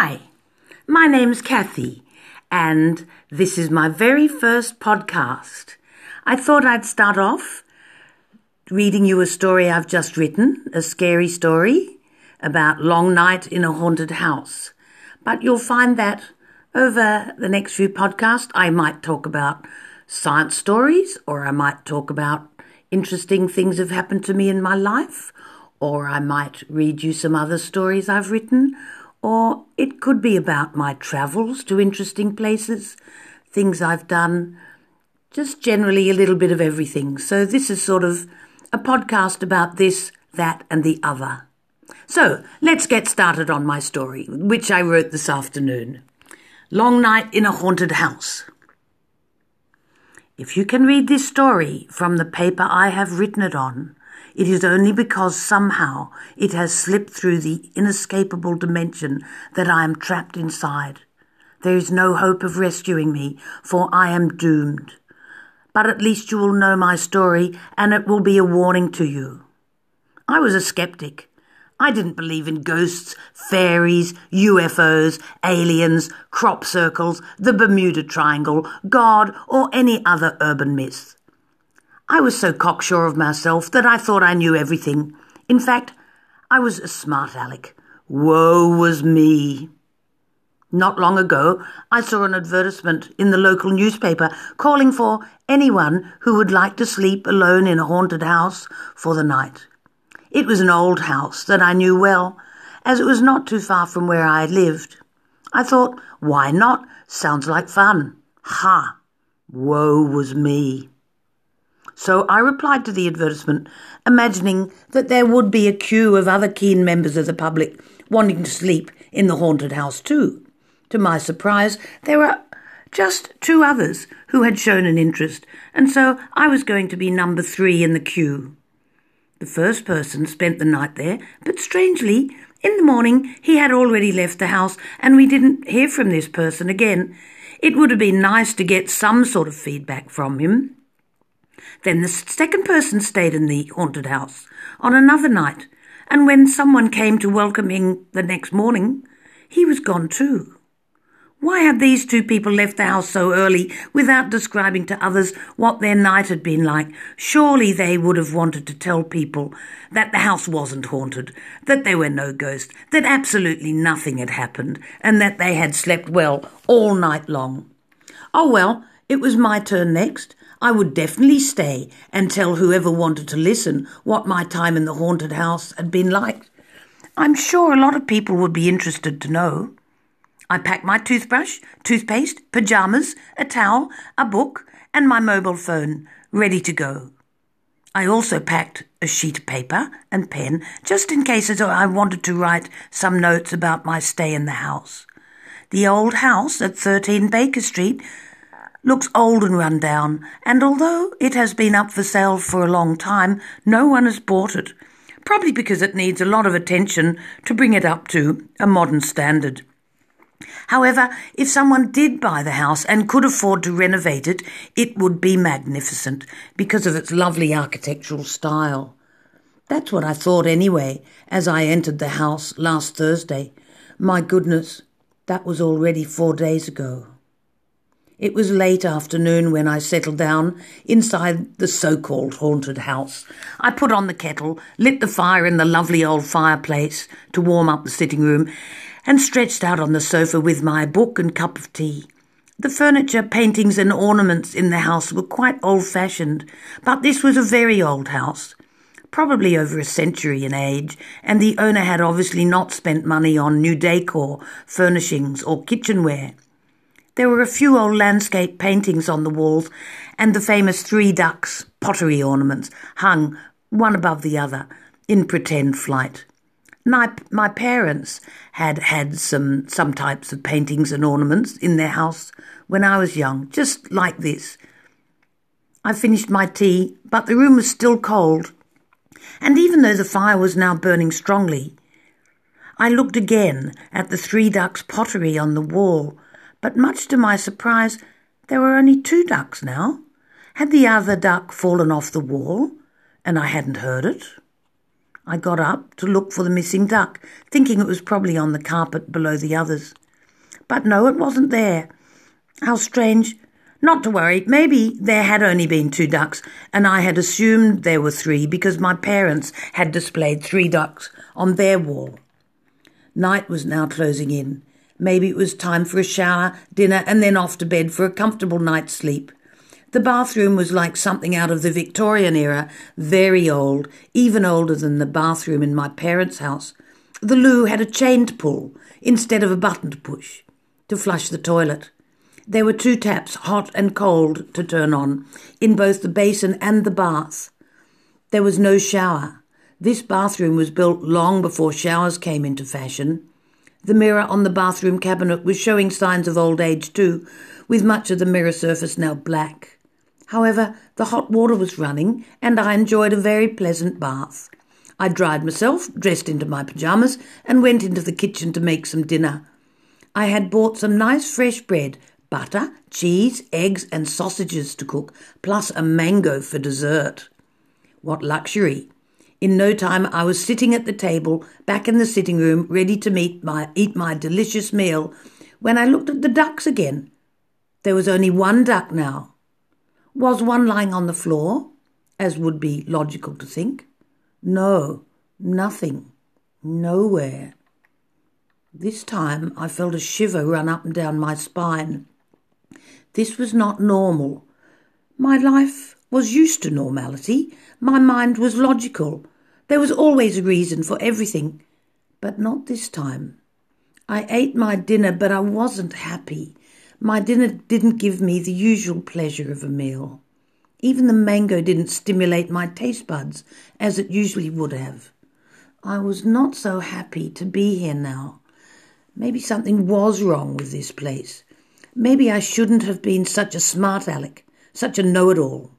Hi, my name's Kathy, and this is my very first podcast. I thought I'd start off reading you a story I've just written, a scary story about long night in a haunted house. But you'll find that over the next few podcasts, I might talk about science stories, or I might talk about interesting things have happened to me in my life, or I might read you some other stories I've written, or it could be about my travels to interesting places, things I've done, just generally a little bit of everything. So this is sort of a podcast about this, that, and the other. So let's get started on my story, which I wrote this afternoon. Long Night in a Haunted House. If you can read this story from the paper I have written it on, it is only because somehow it has slipped through the inescapable dimension that I am trapped inside. There is no hope of rescuing me, for I am doomed. But at least you will know my story, and it will be a warning to you. I was a skeptic. I didn't believe in ghosts, fairies, UFOs, aliens, crop circles, the Bermuda Triangle, God, or any other urban myth. I was so cocksure of myself that I thought I knew everything. In fact, I was a smart aleck. Woe was me. Not long ago, I saw an advertisement in the local newspaper calling for anyone who would like to sleep alone in a haunted house for the night. It was an old house that I knew well, as it was not too far from where I had lived. I thought, why not? Sounds like fun. Ha! Woe was me. So I replied to the advertisement, imagining that there would be a queue of other keen members of the public wanting to sleep in the haunted house too. To my surprise, there were just two others who had shown an interest, and so I was going to be number 3 in the queue. The first person spent the night there, but strangely, in the morning he had already left the house and we didn't hear from this person again. It would have been nice to get some sort of feedback from him. Then the second person stayed in the haunted house on another night, and when someone came to welcome him the next morning, he was gone too. Why had these two people left the house so early without describing to others what their night had been like? Surely they would have wanted to tell people that the house wasn't haunted, that there were no ghosts, that absolutely nothing had happened, and that they had slept well all night long. Oh well, it was my turn next. I would definitely stay and tell whoever wanted to listen what my time in the haunted house had been like. I'm sure a lot of people would be interested to know. I packed my toothbrush, toothpaste, pyjamas, a towel, a book, and my mobile phone, ready to go. I also packed a sheet of paper and pen, just in case I wanted to write some notes about my stay in the house. The old house at 13 Baker Street looks old and run down, and although it has been up for sale for a long time, no one has bought it, probably because it needs a lot of attention to bring it up to a modern standard. However, if someone did buy the house and could afford to renovate it, it would be magnificent because of its lovely architectural style. That's what I thought anyway as I entered the house last Thursday. My goodness, that was already 4 days ago. It was late afternoon when I settled down inside the so-called haunted house. I put on the kettle, lit the fire in the lovely old fireplace to warm up the sitting room, and stretched out on the sofa with my book and cup of tea. The furniture, paintings and ornaments in the house were quite old-fashioned, but this was a very old house, probably over a century in age, and the owner had obviously not spent money on new decor, furnishings or kitchenware. There were a few old landscape paintings on the walls, and the famous 3 ducks, pottery ornaments, hung one above the other in pretend flight. My parents had some types of paintings and ornaments in their house when I was young, just like this. I finished my tea, but the room was still cold, and even though the fire was now burning strongly, I looked again at the 3 ducks pottery on the wall. But much to my surprise, there were only 2 ducks now. Had the other duck fallen off the wall, and I hadn't heard it? I got up to look for the missing duck, thinking it was probably on the carpet below the others. But no, it wasn't there. How strange. Not to worry, maybe there had only been 2 ducks, and I had assumed there were 3 because my parents had displayed 3 ducks on their wall. Night was now closing in. Maybe it was time for a shower, dinner, and then off to bed for a comfortable night's sleep. The bathroom was like something out of the Victorian era, very old, even older than the bathroom in my parents' house. The loo had a chained pull instead of a button to push to flush the toilet. There were 2 taps, hot and cold, to turn on, in both the basin and the bath. There was no shower. This bathroom was built long before showers came into fashion. The mirror on the bathroom cabinet was showing signs of old age too, with much of the mirror surface now black. However, the hot water was running, and I enjoyed a very pleasant bath. I dried myself, dressed into my pyjamas, and went into the kitchen to make some dinner. I had bought some nice fresh bread, butter, cheese, eggs and sausages to cook, plus a mango for dessert. What luxury! In no time I was sitting at the table, back in the sitting room, ready to eat my delicious meal, when I looked at the ducks again. There was only 1 duck now. Was one lying on the floor, as would be logical to think? No, nothing, nowhere. This time I felt a shiver run up and down my spine. This was not normal. My life was used to normality. My mind was logical. There was always a reason for everything, but not this time. I ate my dinner, but I wasn't happy. My dinner didn't give me the usual pleasure of a meal. Even the mango didn't stimulate my taste buds, as it usually would have. I was not so happy to be here now. Maybe something was wrong with this place. Maybe I shouldn't have been such a smart aleck, such a know-it-all.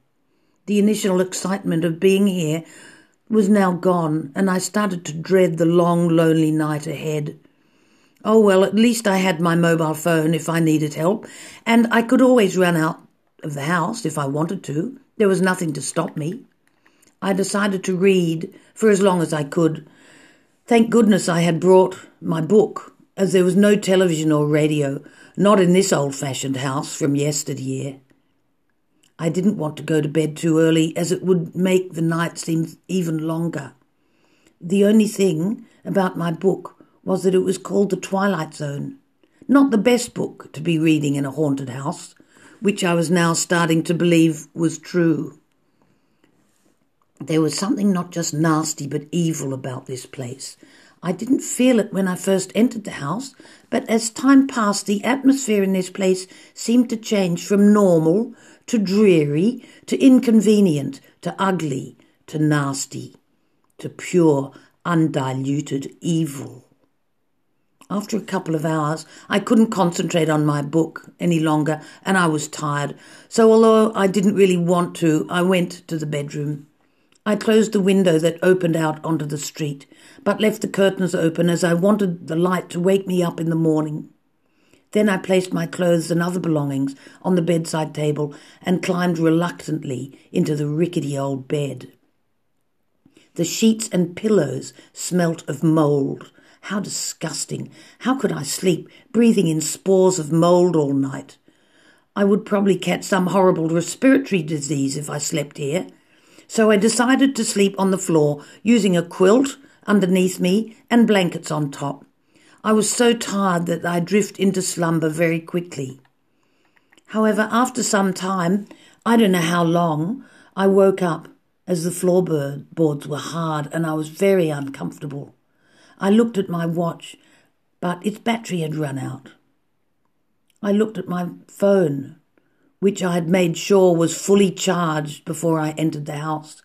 The initial excitement of being here was now gone, and I started to dread the long, lonely night ahead. Oh, well, at least I had my mobile phone if I needed help, and I could always run out of the house if I wanted to. There was nothing to stop me. I decided to read for as long as I could. Thank goodness I had brought my book, as there was no television or radio, not in this old-fashioned house from yesteryear. I didn't want to go to bed too early, as it would make the night seem even longer. The only thing about my book was that it was called The Twilight Zone. Not the best book to be reading in a haunted house, which I was now starting to believe was true. There was something not just nasty but evil about this place. I didn't feel it when I first entered the house, but as time passed, the atmosphere in this place seemed to change from normal to dreary, to inconvenient, to ugly, to nasty, to pure, undiluted evil. After a couple of hours, I couldn't concentrate on my book any longer, and I was tired, so although I didn't really want to, I went to the bedroom. I closed the window that opened out onto the street, but left the curtains open as I wanted the light to wake me up in the morning. Then I placed my clothes and other belongings on the bedside table and climbed reluctantly into the rickety old bed. The sheets and pillows smelt of mould. How disgusting! How could I sleep, breathing in spores of mould all night? I would probably catch some horrible respiratory disease if I slept here. So I decided to sleep on the floor, using a quilt underneath me and blankets on top. I was so tired that I drifted into slumber very quickly. However, after some time, I don't know how long, I woke up as the floorboards were hard and I was very uncomfortable. I looked at my watch, but its battery had run out. I looked at my phone, which I had made sure was fully charged before I entered the house.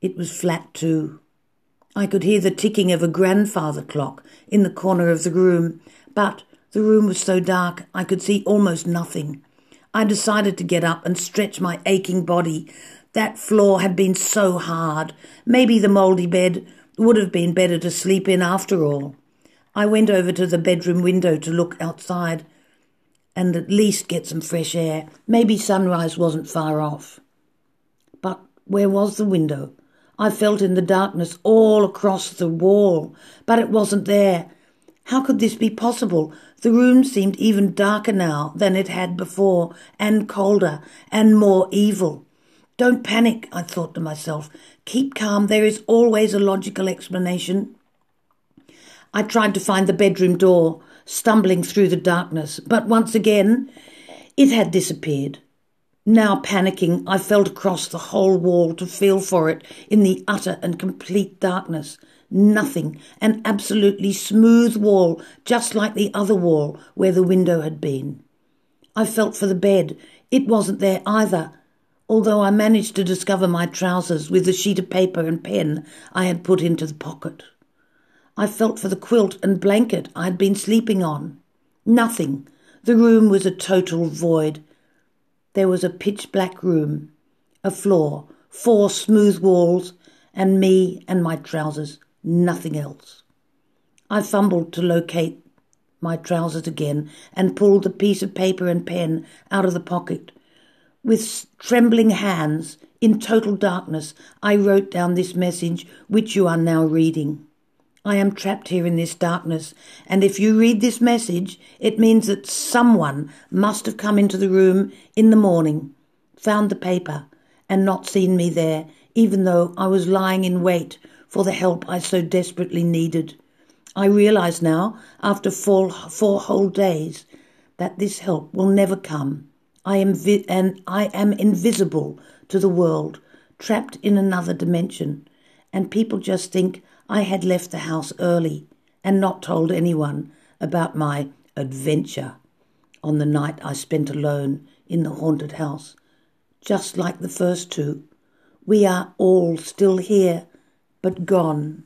It was flat too. I could hear the ticking of a grandfather clock in the corner of the room, but the room was so dark I could see almost nothing. I decided to get up and stretch my aching body. That floor had been so hard. Maybe the mouldy bed would have been better to sleep in after all. I went over to the bedroom window to look outside and at least get some fresh air. Maybe sunrise wasn't far off. But where was the window? I felt in the darkness all across the wall, but it wasn't there. How could this be possible? The room seemed even darker now than it had before, and colder, and more evil. Don't panic, I thought to myself. Keep calm, there is always a logical explanation. I tried to find the bedroom door, stumbling through the darkness, but once again it had disappeared. Now panicking, I felt across the whole wall to feel for it in the utter and complete darkness. Nothing, an absolutely smooth wall, just like the other wall where the window had been. I felt for the bed. It wasn't there either, although I managed to discover my trousers with the sheet of paper and pen I had put into the pocket. I felt for the quilt and blanket I had been sleeping on. Nothing. The room was a total void. There was a pitch-black room, a floor, 4 smooth walls, and me and my trousers. Nothing else. I fumbled to locate my trousers again and pulled the piece of paper and pen out of the pocket. With trembling hands, in total darkness, I wrote down this message which you are now reading. I am trapped here in this darkness, and if you read this message, it means that someone must have come into the room in the morning, found the paper, and not seen me there, even though I was lying in wait for the help I so desperately needed. I realize now, after 4 whole days, that this help will never come. I am invisible to the world, trapped in another dimension, and people just think I had left the house early and not told anyone about my adventure on the night I spent alone in the haunted house. Just like the first 2, we are all still here, but gone.